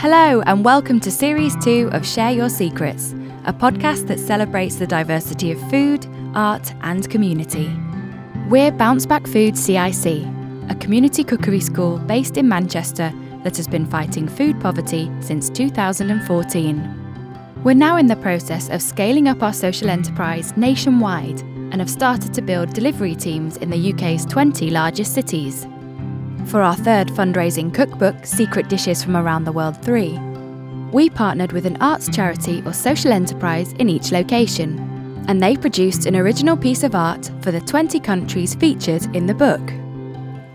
Hello and welcome to Series 2 of Share Your Secrets, a podcast that celebrates the diversity of food, art and community. We're Bounce Back Food CIC, a community cookery school based in Manchester that has been fighting food poverty since 2014. We're now in the process of scaling up our social enterprise nationwide and have started to build delivery teams in the UK's 20 largest cities. For our third fundraising cookbook, Secret Dishes from Around the World 3, we partnered with an arts charity or social enterprise in each location, and they produced an original piece of art for the 20 countries featured in the book.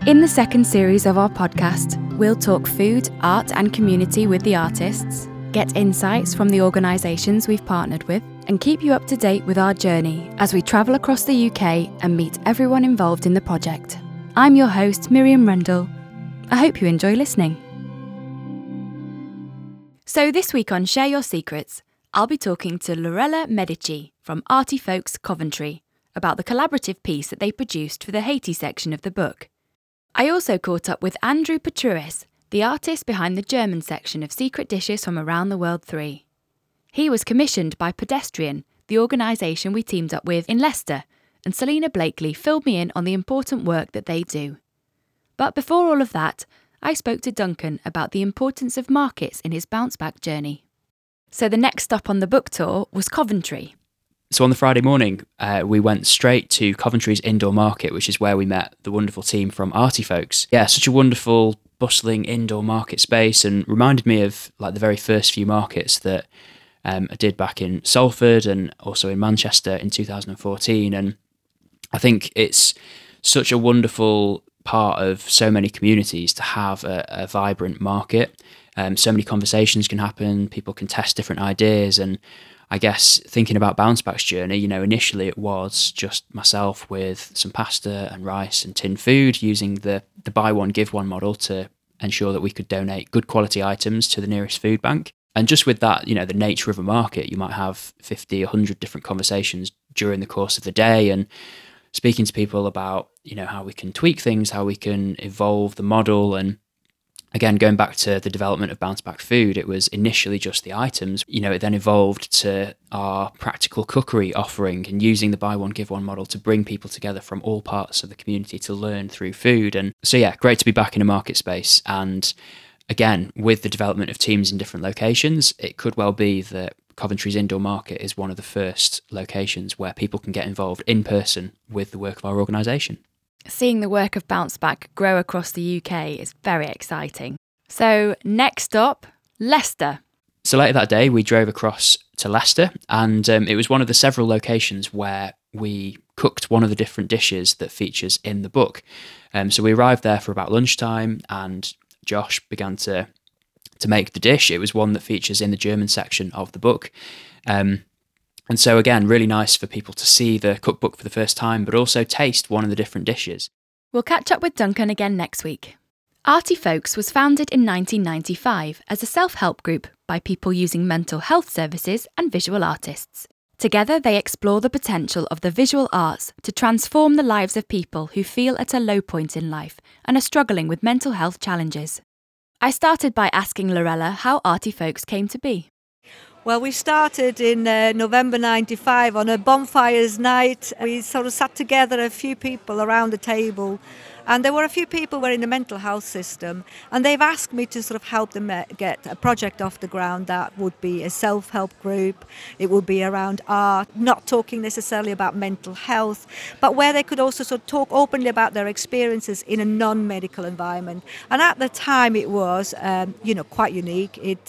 In the second series of our podcast, we'll talk food, art and community with the artists, get insights from the organisations we've partnered with, and keep you up to date with our journey as we travel across the UK and meet everyone involved in the project. I'm your host, Miriam Rendell. I hope you enjoy listening. So this week on Share Your Secrets, I'll be talking to Lorella Medici from Arty Folks, Coventry, about the collaborative piece that they produced for the Haiti section of the book. I also caught up with Andrew Petruis, the artist behind the German section of Secret Dishes from Around the World 3. He was commissioned by Pedestrian, the organisation we teamed up with in Leicester, and Selena Blakely filled me in on the important work that they do. But before all of that, I spoke to Duncan about the importance of markets in his bounce back journey. So the next stop on the book tour was Coventry. So on the Friday morning, we went straight to Coventry's indoor market, which is where we met the wonderful team from Arty Folks. Yeah, such a wonderful, bustling indoor market space, and reminded me of like the very first few markets that I did back in Salford and also in Manchester in 2014. And I think it's such a wonderful part of so many communities to have a vibrant market. So many conversations can happen, people can test different ideas. And I guess thinking about Bounce Back's journey, you know, initially it was just myself with some pasta and rice and tin food, using the buy one, give one model to ensure that we could donate good quality items to the nearest food bank. And just with that, you know, the nature of a market, you might have 50, 100 different conversations during the course of the day, and speaking to people about, you know, how we can tweak things, how we can evolve the model. And again, going back to the development of Bounce Back Food, it was initially just the items. You know, it then evolved to our practical cookery offering and using the buy one, give one model to bring people together from all parts of the community to learn through food. And so, yeah, great to be back in a market space. And again, with the development of teams in different locations, it could well be that Coventry's indoor market is one of the first locations where people can get involved in person with the work of our organisation. Seeing the work of Bounce Back grow across the UK is very exciting. So next up, Leicester. So later that day, we drove across to Leicester, and it was one of the several locations where we cooked one of the different dishes that features in the book. So we arrived there for about lunchtime, and Josh began to make the dish. It was one that features in the German section of the book. And so again, really nice for people to see the cookbook for the first time, but also taste one of the different dishes. We'll catch up with Duncan again next week. Arty Folks was founded in 1995 as a self-help group by people using mental health services and visual artists. Together, they explore the potential of the visual arts to transform the lives of people who feel at a low point in life and are struggling with mental health challenges. I started by asking Lorella how Arty Folks came to be. Well, we started in November 95 on a bonfires night. We sort of sat together, a few people around the table, and there were a few people who were in the mental health system, and they've asked me to sort of help them get a project off the ground that would be a self-help group. It would be around art, not talking necessarily about mental health, but where they could also sort of talk openly about their experiences in a non-medical environment. And at the time it was, you know, quite unique. It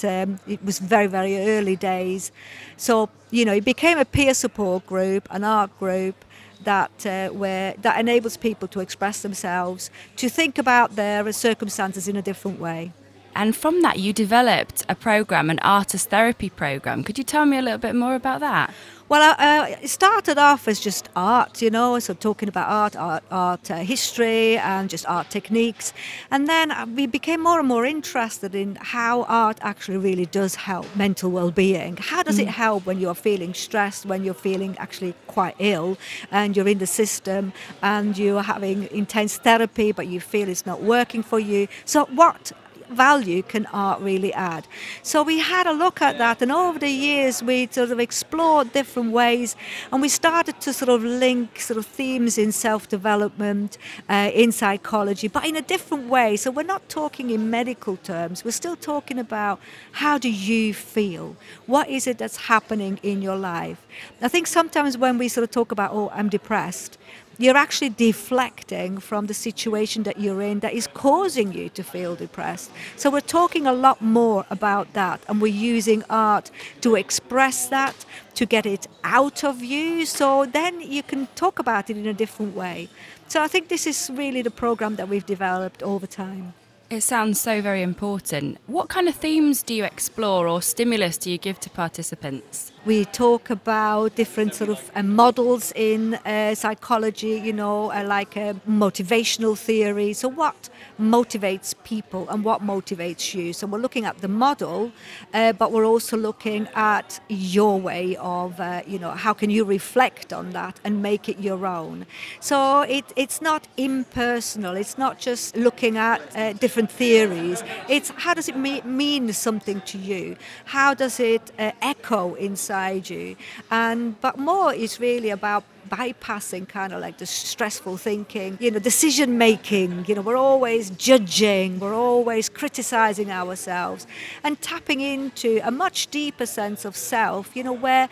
was very, very early days. So, you know, it became a peer support group, an art group, that enables people to express themselves, to think about their circumstances in a different way. And from that you developed a programme, an artist therapy programme. Could you tell me a little bit more about that? Well, it started off as just art, you know, so talking about art history and just art techniques. And then we became more and more interested in how art actually really does help mental well-being. How does it help when you're feeling stressed, when you're feeling actually quite ill and you're in the system and you're having intense therapy but you feel it's not working for you? So what value can art really add? So we had a look at that, and over the years we sort of explored different ways, and we started to sort of link sort of themes in self-development, in psychology, but in a different way. So we're not talking in medical terms, we're still talking about how do you feel? What is it that's happening in your life? I think sometimes when we sort of talk about, oh, I'm depressed, you're actually deflecting from the situation that you're in that is causing you to feel depressed. So we're talking a lot more about that, and we're using art to express that, to get it out of you, so then you can talk about it in a different way. So I think this is really the program that we've developed over time. It sounds so very important. What kind of themes do you explore or stimulus do you give to participants? We talk about different sort of models in psychology, you know, like motivational theory. So what motivates people and what motivates you? So we're looking at the model, but we're also looking at your way of, you know, how can you reflect on that and make it your own? So it's not impersonal. It's not just looking at different theories. It's how does it mean something to you? How does it echo inside you? And but more is really about bypassing kind of like the stressful thinking, you know, decision making. You know, we're always judging, we're always criticizing ourselves, and tapping into a much deeper sense of self, you know, where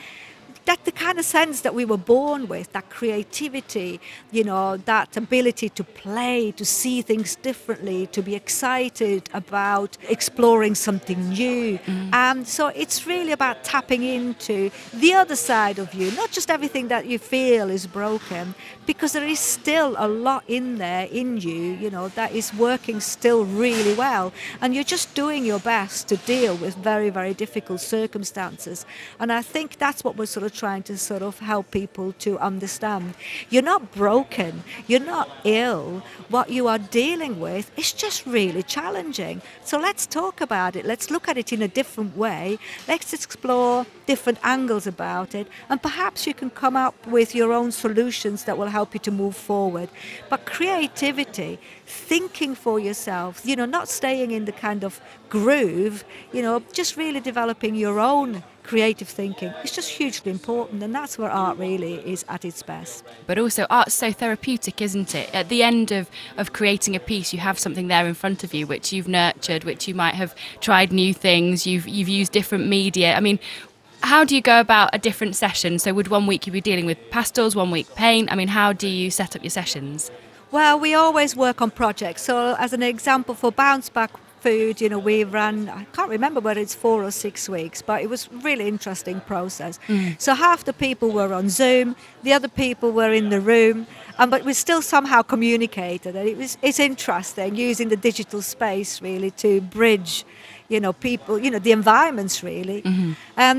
that's the kind of sense that we were born with, that creativity, you know, that ability to play, to see things differently, to be excited about exploring something new. And so it's really about tapping into the other side of you, not just everything that you feel is broken, because there is still a lot in there in you, you know, that is working still really well. And you're just doing your best to deal with very, very difficult circumstances. And I think that's what we're sort of trying to sort of help people to understand. You're not broken, you're not ill. What you are dealing with is just really challenging. So let's talk about it, let's look at it in a different way, let's explore different angles about it, and perhaps you can come up with your own solutions that will help you to move forward. But creativity, thinking for yourself, you know, not staying in the kind of groove, you know, just really developing your own creative thinking. It's just hugely important, and that's where art really is at its best. But also art's so therapeutic, isn't it? At the end of creating a piece, you have something there in front of you which you've nurtured, which you might have tried new things, you've used different media. I mean, how do you go about a different session? So would one week you be dealing with pastels, one week paint? I mean, how do you set up your sessions? Well, we always work on projects. So as an example, for Bounce Back Food, you know, we ran, I can't remember whether it's 4 or 6 weeks, but it was really interesting process. So half the people were on Zoom, the other people were in the room, but we still somehow communicated. And it's interesting using the digital space really to bridge, you know, people, you know, the environments really.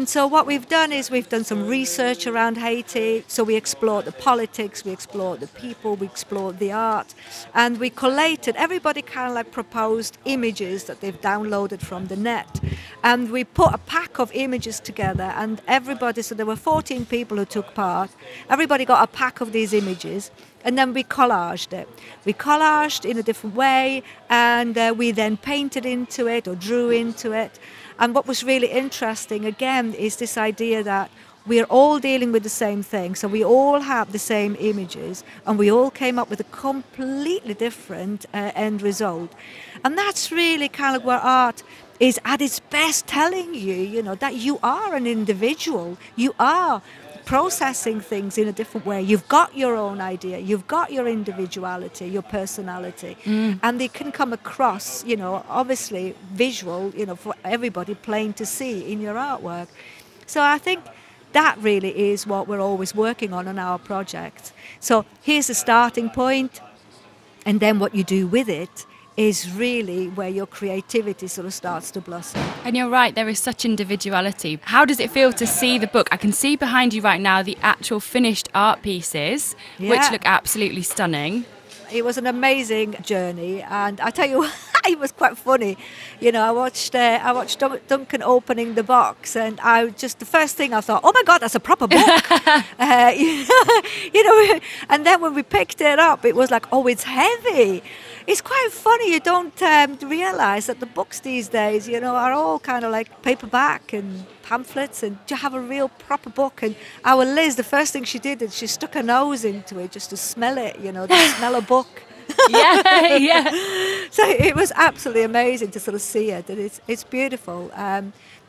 So what we've done is we've done some research around Haiti. So we explored the politics, we explored the people, we explored the art, and we collated. Everybody kind of like proposed images that they've downloaded from the net, and we put a pack of images together, and everybody, so there were 14 people who took part, everybody got a pack of these images. And then we collaged it. We collaged in a different way, and we then painted into it or drew into it. And what was really interesting, again, is this idea that we're all dealing with the same thing. So we all have the same images, and we all came up with a completely different end result. And that's really kind of where art is at its best, telling you, you know, that you are an individual, you are processing things in a different way. You've got your own idea, you've got your individuality, your personality, and they can come across, you know, obviously visual, you know, for everybody plain to see in your artwork. So I think that really is what we're always working on our projects. So here's the starting point, and then what you do with it is really where your creativity sort of starts to blossom. And you're right, there is such individuality. How does it feel to see the book? I can see behind you right now the actual finished art pieces, which look absolutely stunning. It was an amazing journey, and I tell you what, it was quite funny. You know, I watched Duncan opening the box, and I just, the first thing I thought, oh my God, that's a proper book. You know, and then when we picked it up, it was like, oh, it's heavy. It's quite funny, you don't realise that the books these days, you know, are all kind of like paperback and pamphlets, and to have a real proper book. And our Liz, the first thing she did is she stuck her nose into it just to smell it, you know, to smell a book. Yeah, yeah. So it was absolutely amazing to sort of see it. It's beautiful.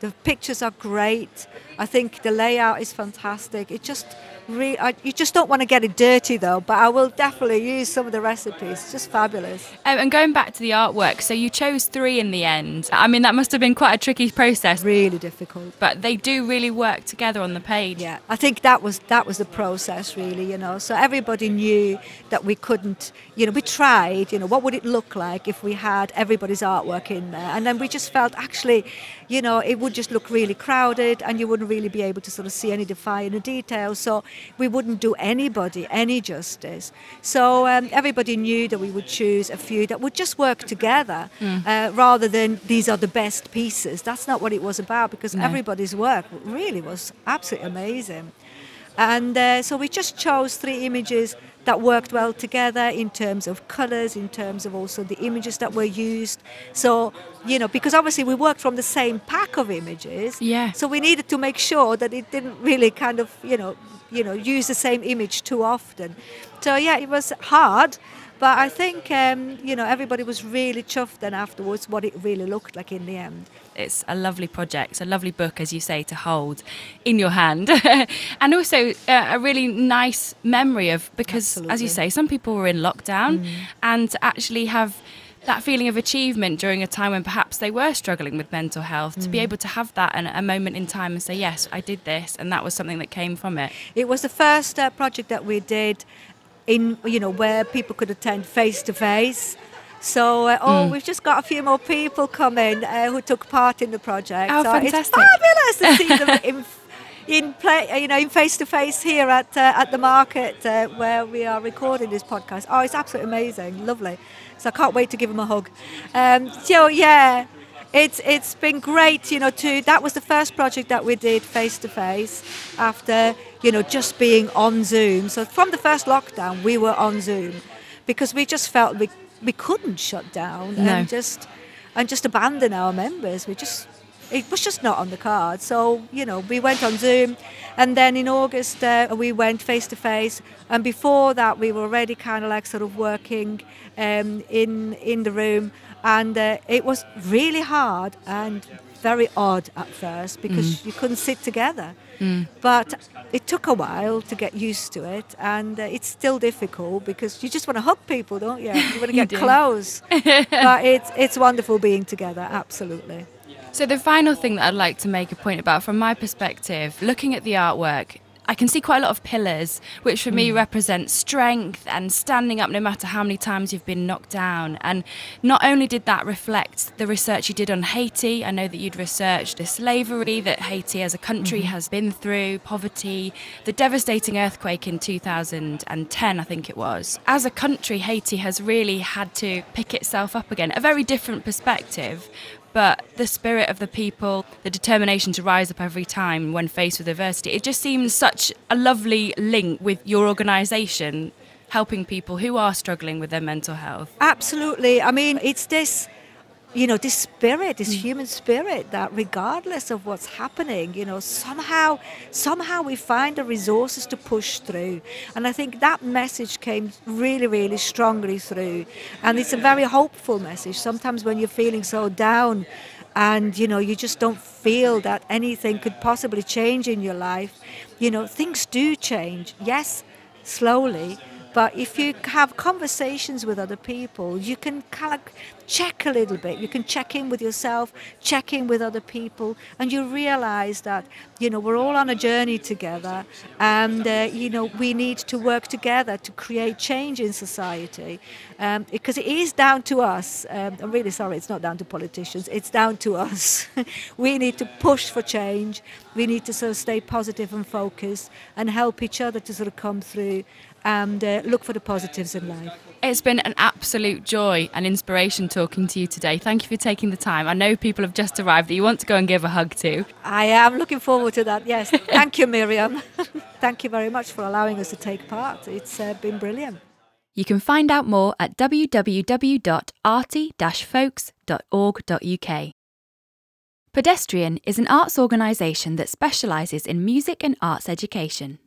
The pictures are great. I think the layout is fantastic. It just you just don't want to get it dirty though, but I will definitely use some of the recipes. It's just fabulous. And going back to the artwork, so you chose 3 in the end. I mean, that must have been quite a tricky process. Really difficult. But they do really work together on the page. Yeah, I think that was the process really, you know. So everybody knew that we couldn't, you know, we tried, you know, what would it look like if we had everybody's artwork in there? And then we just felt actually, you know, it would just look really crowded and you wouldn't really be able to sort of see any finer details. So we wouldn't do anybody any justice. So everybody knew that we would choose a few that would just work together rather than these are the best pieces. That's not what it was about, because everybody's work really was absolutely amazing. And so we just chose 3 images that worked well together in terms of colours, in terms of also the images that were used. So, you know, because obviously we worked from the same pack of images. Yeah. So we needed to make sure that it didn't really kind of, you know, use the same image too often. So, yeah, it was hard. But I think, you know, everybody was really chuffed then afterwards what it really looked like in the end. It's a lovely project, it's a lovely book, as you say, to hold in your hand. And also a really nice memory of, because absolutely, as you say, some people were in lockdown and to actually have that feeling of achievement during a time when perhaps they were struggling with mental health, to be able to have that and a moment in time and say, yes, I did this, and that was something that came from it. It was the first project that we did in, you know, where people could attend face to face. So, we've just got a few more people coming who took part in the project. Oh, so fantastic. It's fabulous to see them in face to face here at the market where we are recording this podcast. Oh, it's absolutely amazing, lovely. So I can't wait to give them a hug. So yeah, it's been great, you know. That was the first project that we did face to face after, you know, just being on Zoom. So from the first lockdown, we were on Zoom because we just felt we couldn't shut down and just abandon our members. It was just not on the card. So, you know, we went on Zoom, and then in August we went face to face. And before that, we were already kind of like sort of working in the room, and it was really hard and very odd at first because you couldn't sit together. But it took a while to get used to it, and it's still difficult because you just want to hug people, don't you? You want to get close. But it's wonderful being together, absolutely. So the final thing that I'd like to make a point about from my perspective, looking at the artwork, I can see quite a lot of pillars, which for me represent strength and standing up no matter how many times you've been knocked down. And not only did that reflect the research you did on Haiti, I know that you'd researched the slavery that Haiti as a country has been through, poverty, the devastating earthquake in 2010, I think it was. As a country, Haiti has really had to pick itself up again, a very different perspective. But the spirit of the people, the determination to rise up every time when faced with adversity, it just seems such a lovely link with your organisation helping people who are struggling with their mental health. Absolutely. I mean, it's this, you know, this spirit, this human spirit that regardless of what's happening, you know, somehow we find the resources to push through. And I think that message came really, really strongly through. And it's a very hopeful message. Sometimes when you're feeling so down and, you know, you just don't feel that anything could possibly change in your life, you know, things do change. Yes, slowly. But if you have conversations with other people, you can kind of check a little bit. You can check in with yourself, check in with other people, and you realise that, you know, we're all on a journey together, and, you know, we need to work together to create change in society. Because it is down to us. I'm really sorry, it's not down to politicians. It's down to us. We need to push for change. We need to sort of stay positive and focused and help each other to sort of come through and look for the positives in life. It's been an absolute joy and inspiration talking to you today. Thank you for taking the time. I know people have just arrived that you want to go and give a hug to. I am looking forward to that, yes. Thank you, Miriam. Thank you very much for allowing us to take part. It's been brilliant. You can find out more at www.arty-folks.org.uk. Pedestrian is an arts organisation that specialises in music and arts education.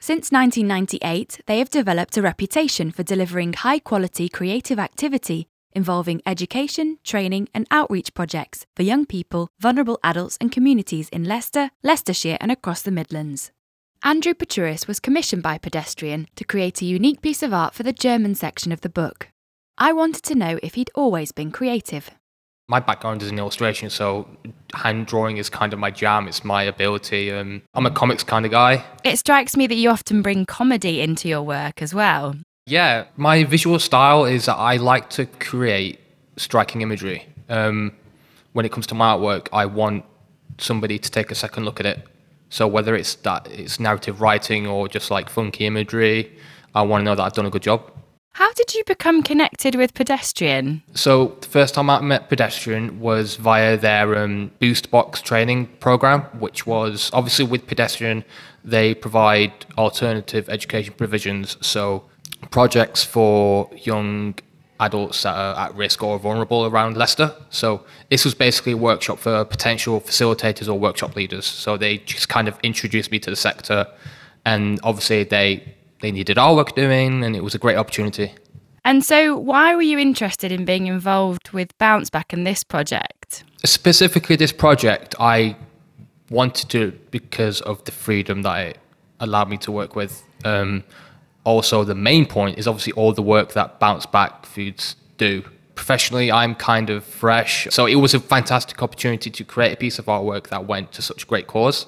Since 1998, they have developed a reputation for delivering high-quality creative activity involving education, training and outreach projects for young people, vulnerable adults and communities in Leicester, Leicestershire and across the Midlands. Andrew Petruis was commissioned by Pedestrian to create a unique piece of art for the German section of the book. I wanted to know if he'd always been creative. My background is in illustration, so hand drawing is kind of my jam, it's my ability. I'm a comics kind of guy. It strikes me that you often bring comedy into your work as well. Yeah, my visual style is that I like to create striking imagery. When it comes to my artwork, I want somebody to take a second look at it. So whether it's that it's narrative writing or just like funky imagery, I want to know that I've done a good job. How did you become connected with Pedestrian? So the first time I met Pedestrian was via their Boost Box training program, which was obviously with Pedestrian, they provide alternative education provisions. So projects for young adults that are at risk or vulnerable around Leicester. So this was basically a workshop for potential facilitators or workshop leaders. So they just kind of introduced me to the sector, and obviously they needed our work doing, and it was a great opportunity. And so why were you interested in being involved with Bounce Back and this project? Specifically this project, I wanted to because of the freedom that it allowed me to work with. Also, the main point is obviously all the work that Bounce Back Foods do. Professionally, I'm kind of fresh. So it was a fantastic opportunity to create a piece of artwork that went to such a great cause.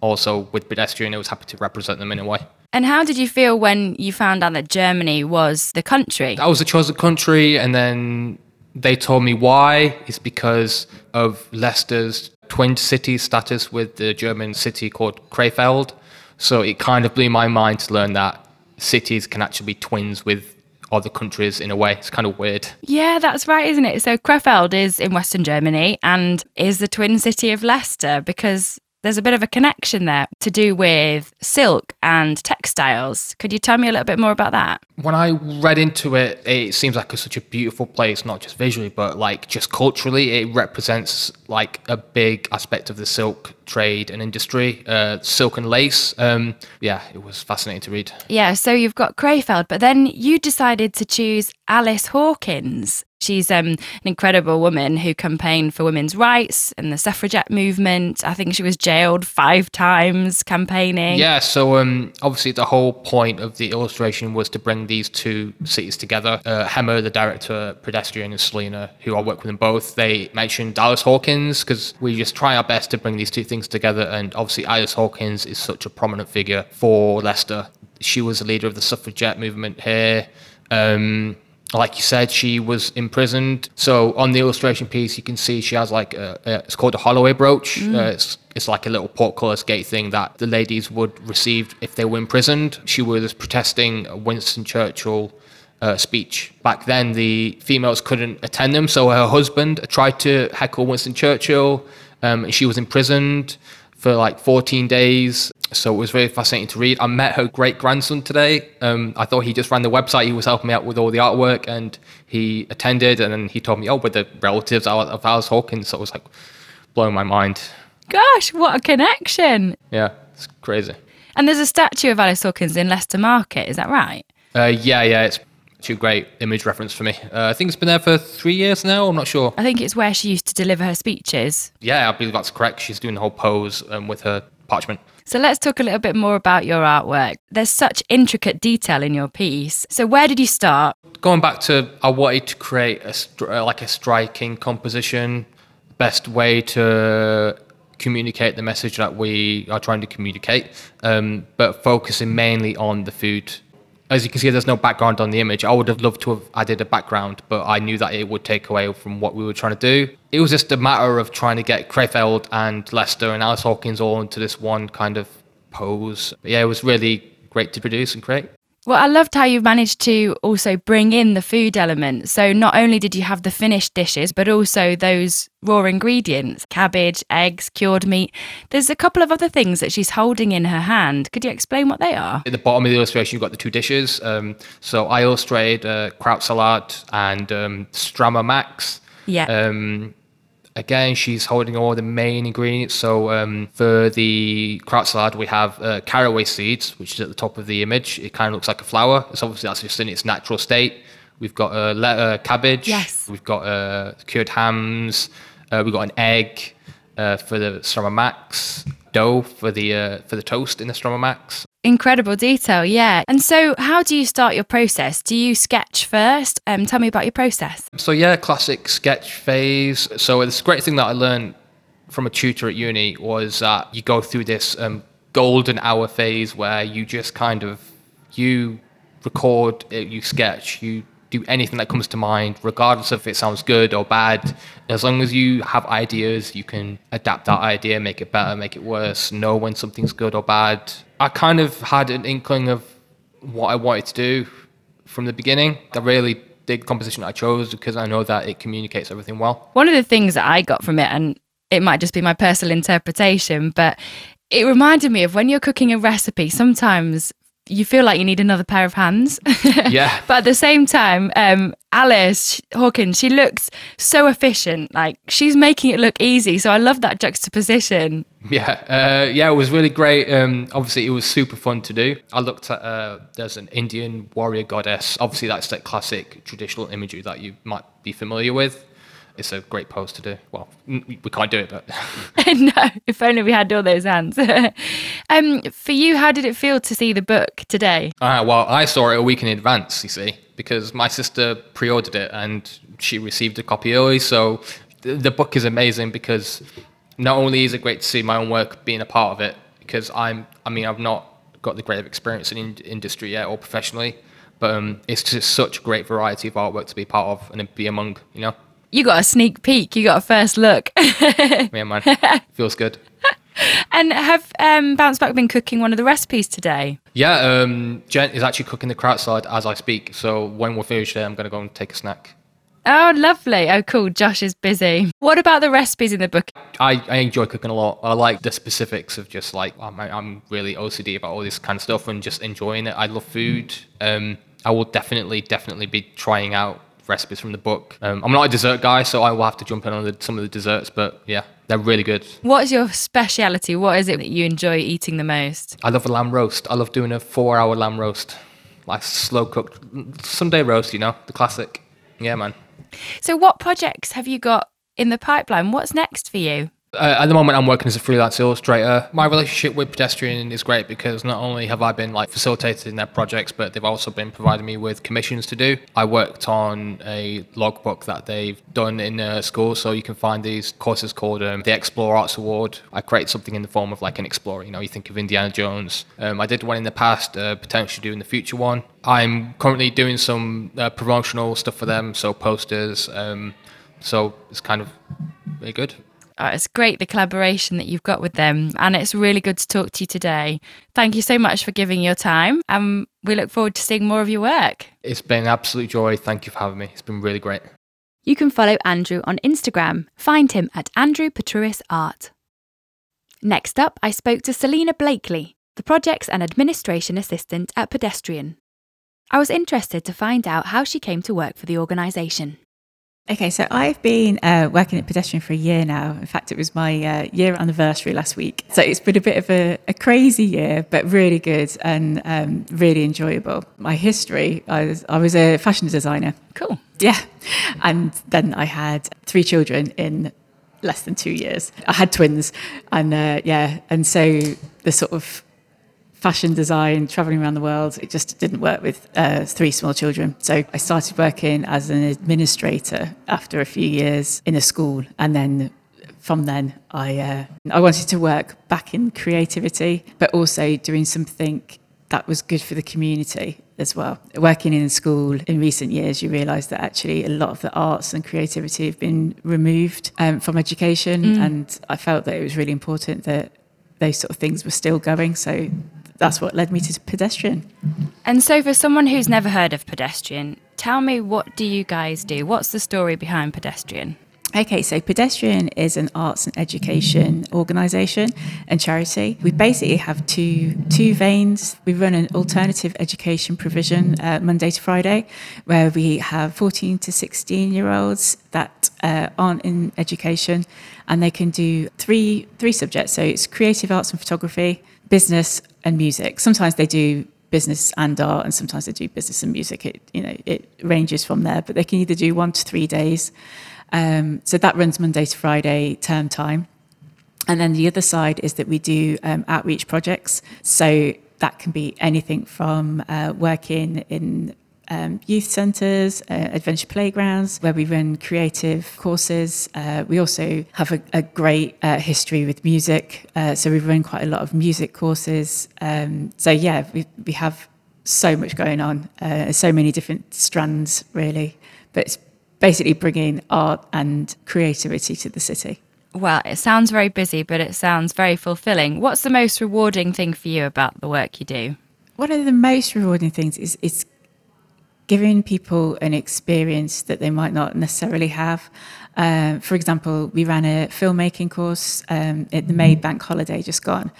Also, with Pedestrian, I was happy to represent them in a way. And how did you feel when you found out that Germany was the country? That was the chosen country, and then they told me why. It's because of Leicester's twin city status with the German city called Krefeld. So it kind of blew my mind to learn that cities can actually be twins with other countries in a way. It's kind of weird. Yeah, that's right, isn't it? So Krefeld is in Western Germany and is the twin city of Leicester because there's a bit of a connection there to do with silk and textiles. Could you tell me a little bit more about that? When I read into it, it seems like it's such a beautiful place, not just visually, but like just culturally. It represents like a big aspect of the silk trade and industry, silk and lace. Yeah, it was fascinating to read. Yeah, so you've got Krefeld, but then you decided to choose Alice Hawkins. She's an incredible woman who campaigned for women's rights and the suffragette movement. I think she was jailed 5 times campaigning. Yeah, so obviously the whole point of the illustration was to bring these two cities together. Hemmer, the director, Pedestrian, and Selena, who I work with them both, they mentioned Alice Hawkins because we just try our best to bring these two things together. And obviously Alice Hawkins is such a prominent figure for Leicester. She was the leader of the suffragette movement here. Like you said, she was imprisoned. So on the illustration piece, you can see she has like it's called a Holloway brooch. It's like a little portcullis gate thing that the ladies would receive if they were imprisoned. She was protesting Winston Churchill speech. Back then, the females couldn't attend them. So her husband tried to heckle Winston Churchill. And she was imprisoned for like 14 days. So it was very fascinating to read. I met her great-grandson today. I thought he just ran the website. He was helping me out with all the artwork and he attended and then he told me, oh, we're the relatives of Alice Hawkins. So it was like blowing my mind. Gosh, what a connection. Yeah, it's crazy. And there's a statue of Alice Hawkins in Leicester Market, is that right? Yeah, it's a great image reference for me. I think it's been there for 3 years now, I'm not sure. I think it's where she used to deliver her speeches. Yeah, I believe that's correct. She's doing the whole pose with her parchment. So let's talk a little bit more about your artwork. There's such intricate detail in your piece. So where did you start? Going back to, I wanted to create a striking composition, best way to communicate the message that we are trying to communicate, but focusing mainly on the food. As you can see, there's no background on the image. I would have loved to have added a background, but I knew that it would take away from what we were trying to do. It was just a matter of trying to get Krefeld and Leicester and Alice Hawkins all into this one kind of pose. But yeah, it was really great to produce and create. Well, I loved how you managed to also bring in the food element. So not only did you have the finished dishes, but also those raw ingredients, cabbage, eggs, cured meat. There's a couple of other things that she's holding in her hand. Could you explain what they are? At the bottom of the illustration, you've got the two dishes. So I illustrated Kraut Salat and Strammer Max. Yeah. Again, she's holding all the main ingredients. So for the kraut salad, we have caraway seeds, which is at the top of the image. It kind of looks like a flower. It's obviously that's just in its natural state. We've got cabbage. Yes. We've got cured hams. We've got an egg for the Strammer Max. Dough for the toast in the Strammer Max. Incredible detail, yeah. And so how do you start your process? Do you sketch first? Tell me about your process. So yeah, classic sketch phase. So this great thing that I learned from a tutor at uni was that you go through this golden hour phase where you just kind of, you record, you sketch, you do anything that comes to mind, regardless of if it sounds good or bad. As long as you have ideas, you can adapt that idea, make it better, make it worse, know when something's good or bad. I kind of had an inkling of what I wanted to do from the beginning. I really dig the composition I chose because I know that it communicates everything well. One of the things that I got from it, and it might just be my personal interpretation, but it reminded me of when you're cooking a recipe, sometimes you feel like you need another pair of hands. Yeah. But at the same time, Alice Hawkins, she looks so efficient. Like, she's making it look easy. So I love that juxtaposition. Yeah. It was really great. Obviously, it was super fun to do. I looked at, there's an Indian warrior goddess. Obviously, that's the classic traditional imagery that you might be familiar with. It's a great pose to do. Well, we can't do it, but... No, if only we had all those hands. For you, how did it feel to see the book today? Well, I saw it a week in advance, you see, because my sister pre-ordered it and she received a copy early. So the book is amazing because not only is it great to see my own work being a part of it, because I've not got the great of experience in industry yet or professionally, but it's just such a great variety of artwork to be part of and be among, you know? You got a sneak peek. You got a first look. Yeah, man. Feels good. And have Bounce Back been cooking one of the recipes today? Yeah, Jen is actually cooking the kraut salad as I speak. So when we're finished there, I'm going to go and take a snack. Oh, lovely. Oh, cool. Josh is busy. What about the recipes in the book? I enjoy cooking a lot. I like the specifics of just like, I'm really OCD about all this kind of stuff and just enjoying it. I love food. I will definitely be trying out recipes from the book. I'm not a dessert guy, so I will have to jump in on some of the desserts, but yeah, they're really good. What is your speciality? What is it that you enjoy eating the most? I love a lamb roast. I love doing a 4-hour lamb roast, like slow cooked Sunday roast, you know, the classic. Yeah, man. So what projects have you got in the pipeline? What's next for you? At the moment, I'm working as a freelance illustrator. My relationship with Pedestrian is great because not only have I been like facilitated in their projects, but they've also been providing me with commissions to do. I worked on a logbook that they've done in school, so you can find these courses called the Explore Arts Award. I create something in the form of like an explorer. You know, you think of Indiana Jones. I did one in the past, potentially doing the future one. I'm currently doing some promotional stuff for them, so posters. So it's kind of really good. Oh, it's great, the collaboration that you've got with them, and it's really good to talk to you today. Thank you so much for giving your time, and we look forward to seeing more of your work. It's been an absolute joy. Thank you for having me. It's been really great. You can follow Andrew on Instagram. Find him at Andrew Petruis Art. Next up, I spoke to Selena Blakely, the Projects and Administration Assistant at Pedestrian. I was interested to find out how she came to work for the organisation. Okay, so I've been working at Pedestrian for a year now. In fact, it was my year anniversary last week. So it's been a bit of a crazy year, but really good and really enjoyable. My history, I was a fashion designer. Cool. Yeah. And then I had 3 children in less than 2 years. I had twins. And and so the sort of fashion design, travelling around the world, it just didn't work with 3 small children. So I started working as an administrator after a few years in a school. And then from then, I wanted to work back in creativity, but also doing something that was good for the community as well. Working in school in recent years, you realise that actually a lot of the arts and creativity have been removed from education. And I felt that it was really important that those sort of things were still going. So that's what led me to Pedestrian. And so for someone who's never heard of Pedestrian, tell me, what do you guys do? What's the story behind Pedestrian? Okay, so Pedestrian is an arts and education organisation and charity. We basically have two veins. We run an alternative education provision Monday to Friday, where we have 14 to 16-year-olds that aren't in education, and they can do three subjects. So it's creative arts and photography, business and music. Sometimes they do business and art, and sometimes they do business and music. It ranges from there, but they can either do 1 to 3 days. So that runs Monday to Friday term time. And then the other side is that we do outreach projects. So that can be anything from working in youth centres, adventure playgrounds, where we run creative courses. We also have a great history with music. So we run quite a lot of music courses. So yeah, we have so much going on, so many different strands really, but it's basically bringing art and creativity to the city. Well, it sounds very busy, but it sounds very fulfilling. What's the most rewarding thing for you about the work you do? One of the most rewarding things is giving people an experience that they might not necessarily have. For example, we ran a filmmaking course at the May Bank Holiday just gone,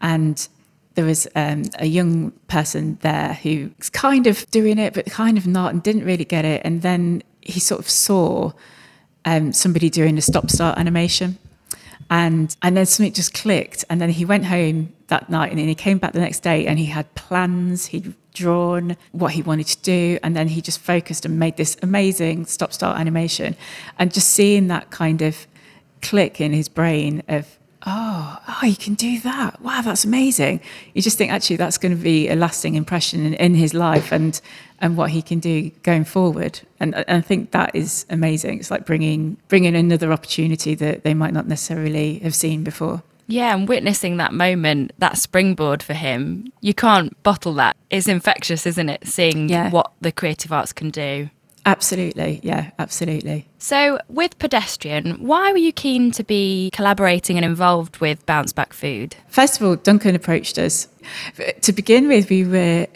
and there was a young person there who was kind of doing it, but kind of not, and didn't really get it. And then he sort of saw somebody doing a stop-start animation. And then something just clicked. And then he went home that night, and then he came back the next day, and he had plans. He'd drawn what he wanted to do. And then he just focused and made this amazing stop-start animation. And just seeing that kind of click in his brain of, oh, you can do that. Wow, that's amazing. You just think, actually, that's going to be a lasting impression in his life and what he can do going forward. And I think that is amazing. It's like bringing another opportunity that they might not necessarily have seen before. Yeah, and witnessing that moment, that springboard for him, you can't bottle that. It's infectious, isn't it? Seeing what the creative arts can do. Absolutely. Yeah, absolutely. So with Pedestrian, why were you keen to be collaborating and involved with Bounce Back Food? First of all, Duncan approached us. To begin with, we were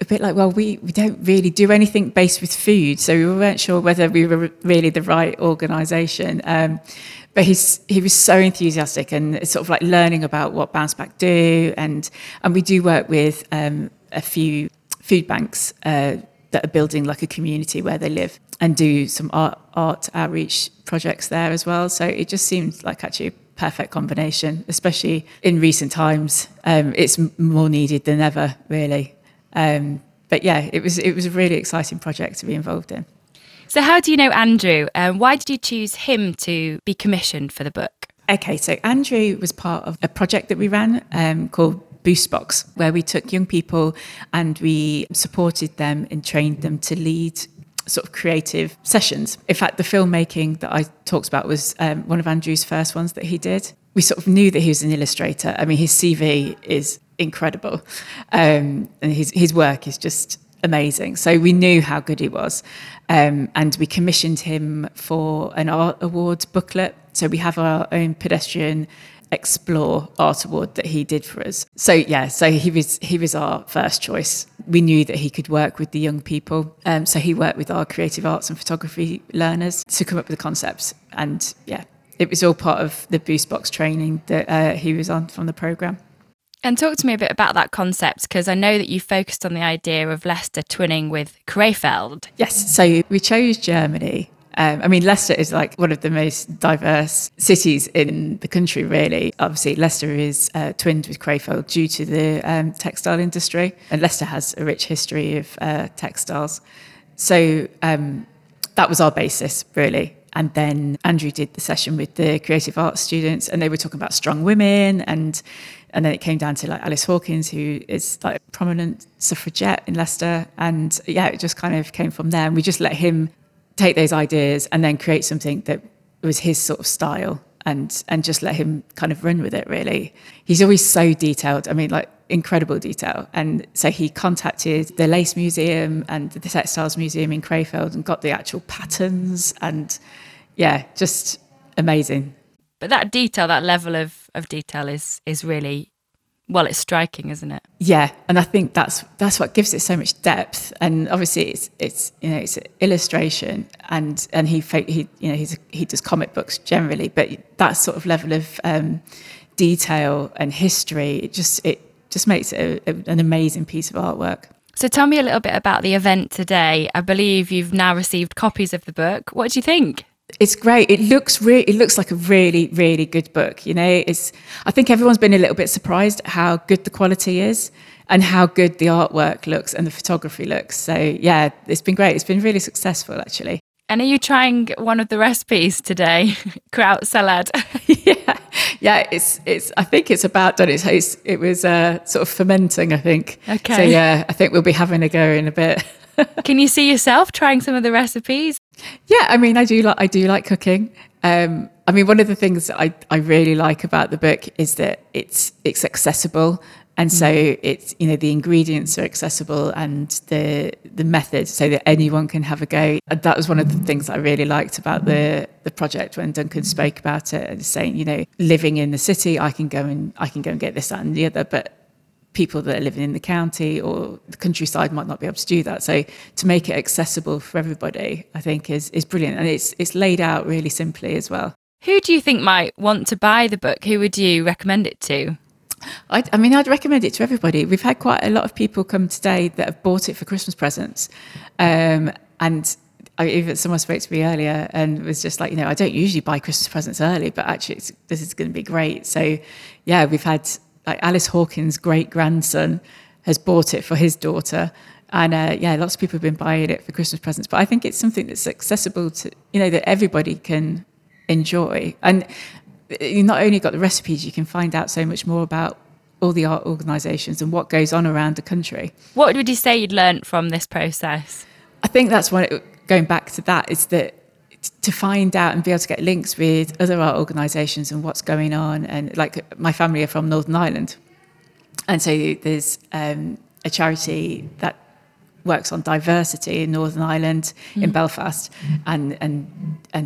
a bit like, well, we don't really do anything based with food. So we weren't sure whether we were really the right organisation. But he was so enthusiastic, and it's sort of like learning about what Bounce Back do. And we do work with a few food banks that are building like a community where they live, and do some art outreach projects there as well. So it just seemed like actually a perfect combination, especially in recent times. It's more needed than ever, really. But yeah, it was a really exciting project to be involved in. So how do you know Andrew? Why did you choose him to be commissioned for the book? Okay, so Andrew was part of a project that we ran called Boost Box, where we took young people and we supported them and trained them to lead sort of creative sessions. In fact, the filmmaking that I talked about was one of Andrew's first ones that he did. We sort of knew that he was an illustrator. I mean, his CV is incredible, and his work is just amazing. So we knew how good he was, and we commissioned him for an art award booklet. So we have our own Pedestrian Explore Art Award that he did for us. So yeah, so he was our first choice. We knew that he could work with the young people. So he worked with our creative arts and photography learners to come up with the concepts. And yeah, it was all part of the Boost Box training that he was on from the programme. And talk to me a bit about that concept, because I know that you focused on the idea of Leicester twinning with Krefeld. Yes, so we chose Germany. I mean, Leicester is like one of the most diverse cities in the country, really. Obviously, Leicester is twinned with Krefeld due to the textile industry. And Leicester has a rich history of textiles. So that was our basis, really. And then Andrew did the session with the creative arts students, and they were talking about strong women. And then it came down to like Alice Hawkins, who is like a prominent suffragette in Leicester. And yeah, it just kind of came from there. And we just let him take those ideas and then create something that was his sort of style, and just let him kind of run with it, really. He's always so detailed. I mean, like incredible detail. And so he contacted the Lace Museum and the Textiles Museum in Krefeld and got the actual patterns, and yeah, just amazing. But that detail, that level of detail is really Well, it's striking, isn't it? Yeah, and I think that's what gives it so much depth. And obviously, it's you know it's an illustration, and he you know he does comic books generally, but that sort of level of detail and history it just makes it an amazing piece of artwork. So tell me a little bit about the event today. I believe you've now received copies of the book. What do you think? It's great. It looks like a really, really good book. You know, I think everyone's been a little bit surprised at how good the quality is and how good the artwork looks and the photography looks. So yeah, it's been great. It's been really successful, actually. And are you trying one of the recipes today? Kraut Salat. Yeah. It's. I think it's about done. It was sort of fermenting, I think. Okay. So yeah, I think we'll be having a go in a bit. Can you see yourself trying some of the recipes? Yeah, I mean, I do like cooking. I mean, one of the things I really like about the book is that it's accessible, and so it's you know the ingredients are accessible and the method, so that anyone can have a go. And that was one of the things I really liked about the project when Duncan spoke about it and saying, you know, living in the city, I can go and get this, that, and the other, but people that are living in the county or the countryside might not be able to do that. So to make it accessible for everybody, I think is brilliant. And it's laid out really simply as well. Who do you think might want to buy the book? Who would you recommend it to? I'd recommend it to everybody. We've had quite a lot of people come today that have bought it for Christmas presents. Even someone spoke to me earlier and was just like, you know, I don't usually buy Christmas presents early, but actually this is going to be great. So yeah, we've had... like Alice Hawkins' great-grandson has bought it for his daughter. And yeah, lots of people have been buying it for Christmas presents. But I think it's something that's accessible to, you know, that everybody can enjoy. And you not only got the recipes, you can find out so much more about all the art organisations and what goes on around the country. What would you say you'd learnt from this process? I think that's one, going back to that, is that to find out and be able to get links with other art organisations and what's going on. And like my family are from Northern Ireland. And so there's a charity that works on diversity in Northern Ireland, in Belfast, and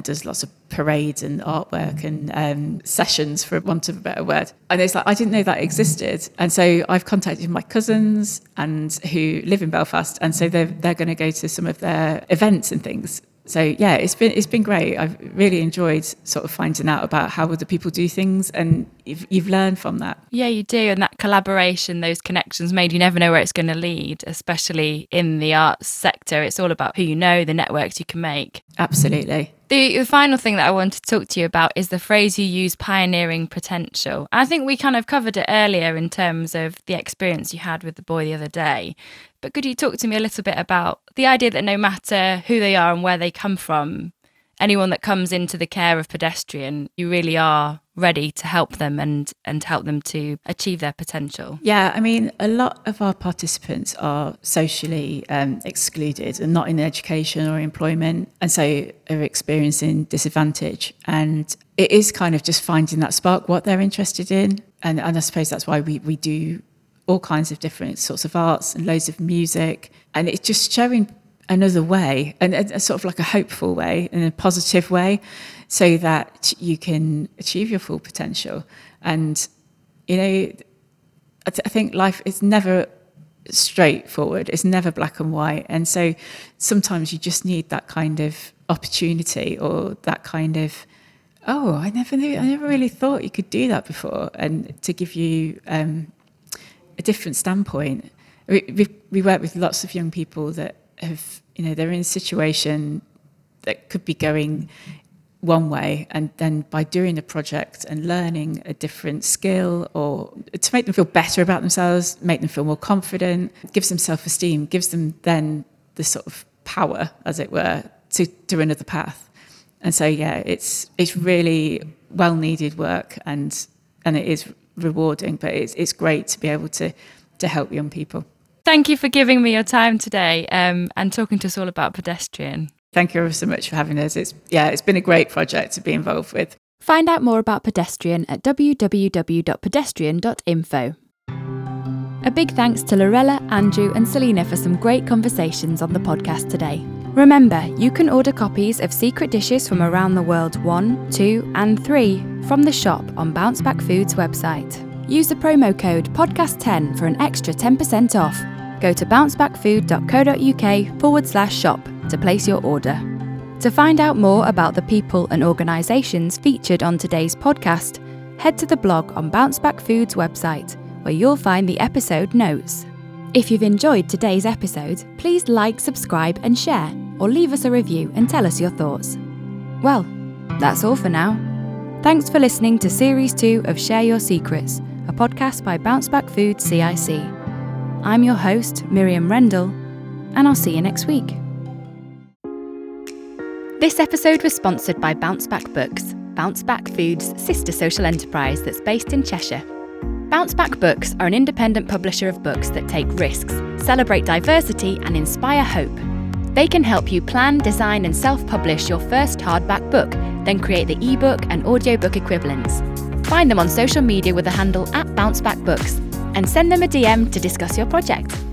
does lots of parades and artwork and sessions, for want of a better word. And it's like, I didn't know that existed. And so I've contacted my cousins and who live in Belfast. And so they're going to go to some of their events and things. So yeah, it's been great. I've really enjoyed sort of finding out about how other people do things, and you've learned from that. Yeah, you do, and that collaboration, those connections made. You never know where it's going to lead, especially in the arts sector. It's all about who you know, the networks you can make. Absolutely. The final thing that I want to talk to you about is the phrase you use, pioneering potential. I think we kind of covered it earlier in terms of the experience you had with the boy the other day. But could you talk to me a little bit about the idea that no matter who they are and where they come from, anyone that comes into the care of Pedestrian, you really are ready to help them and help them to achieve their potential? Yeah, I mean, a lot of our participants are socially excluded and not in education or employment, and so are experiencing disadvantage. And it is kind of just finding that spark, what they're interested in. And I suppose that's why we do all kinds of different sorts of arts and loads of music. And it's just showing another way, and a sort of like a hopeful way and a positive way, so that you can achieve your full potential. And, you know, I think life is never straightforward. It's never black and white. And so sometimes you just need that kind of opportunity, or that kind of, oh, I never really thought you could do that before. And to give you a different standpoint. We work with lots of young people that have, you know, they're in a situation that could be going one way, and then by doing a project and learning a different skill, or to make them feel better about themselves, make them feel more confident, gives them self-esteem, gives them then the sort of power, as it were, to do another path. And so yeah, it's really well needed work, and it is rewarding, but it's great to be able to help young people. Thank you for giving me your time today and talking to us all about Pedestrian. Thank you so much for having us. It's been a great project to be involved with. Find out more about Pedestrian at www.pedestrian.info. A big thanks to Lorella, Andrew and Selena for some great conversations on the podcast today. Remember, you can order copies of Secret Dishes from Around the World 1, 2 and 3 from the shop on Bounce Back Food's website. use the promo code PODCAST10 for an extra 10% off. Go to bouncebackfood.co.uk/shop to place your order. To find out more about the people and organisations featured on today's podcast, head to the blog on Bounce Back Food's website, where you'll find the episode notes. If you've enjoyed today's episode, please like, subscribe and share, or leave us a review and tell us your thoughts. Well, that's all for now. Thanks for listening to Series 2 of Share Your Secrets, a podcast by Bounce Back Food CIC. I'm your host, Miriam Rendell, and I'll see you next week. This episode was sponsored by Bounce Back Books, Bounce Back Food's sister social enterprise that's based in Cheshire. Bounce Back Books are an independent publisher of books that take risks, celebrate diversity and inspire hope. They can help you plan, design and self-publish your first hardback book, then create the ebook and audiobook equivalents. Find them on social media with the handle @BounceBackBooks and send them a DM to discuss your project.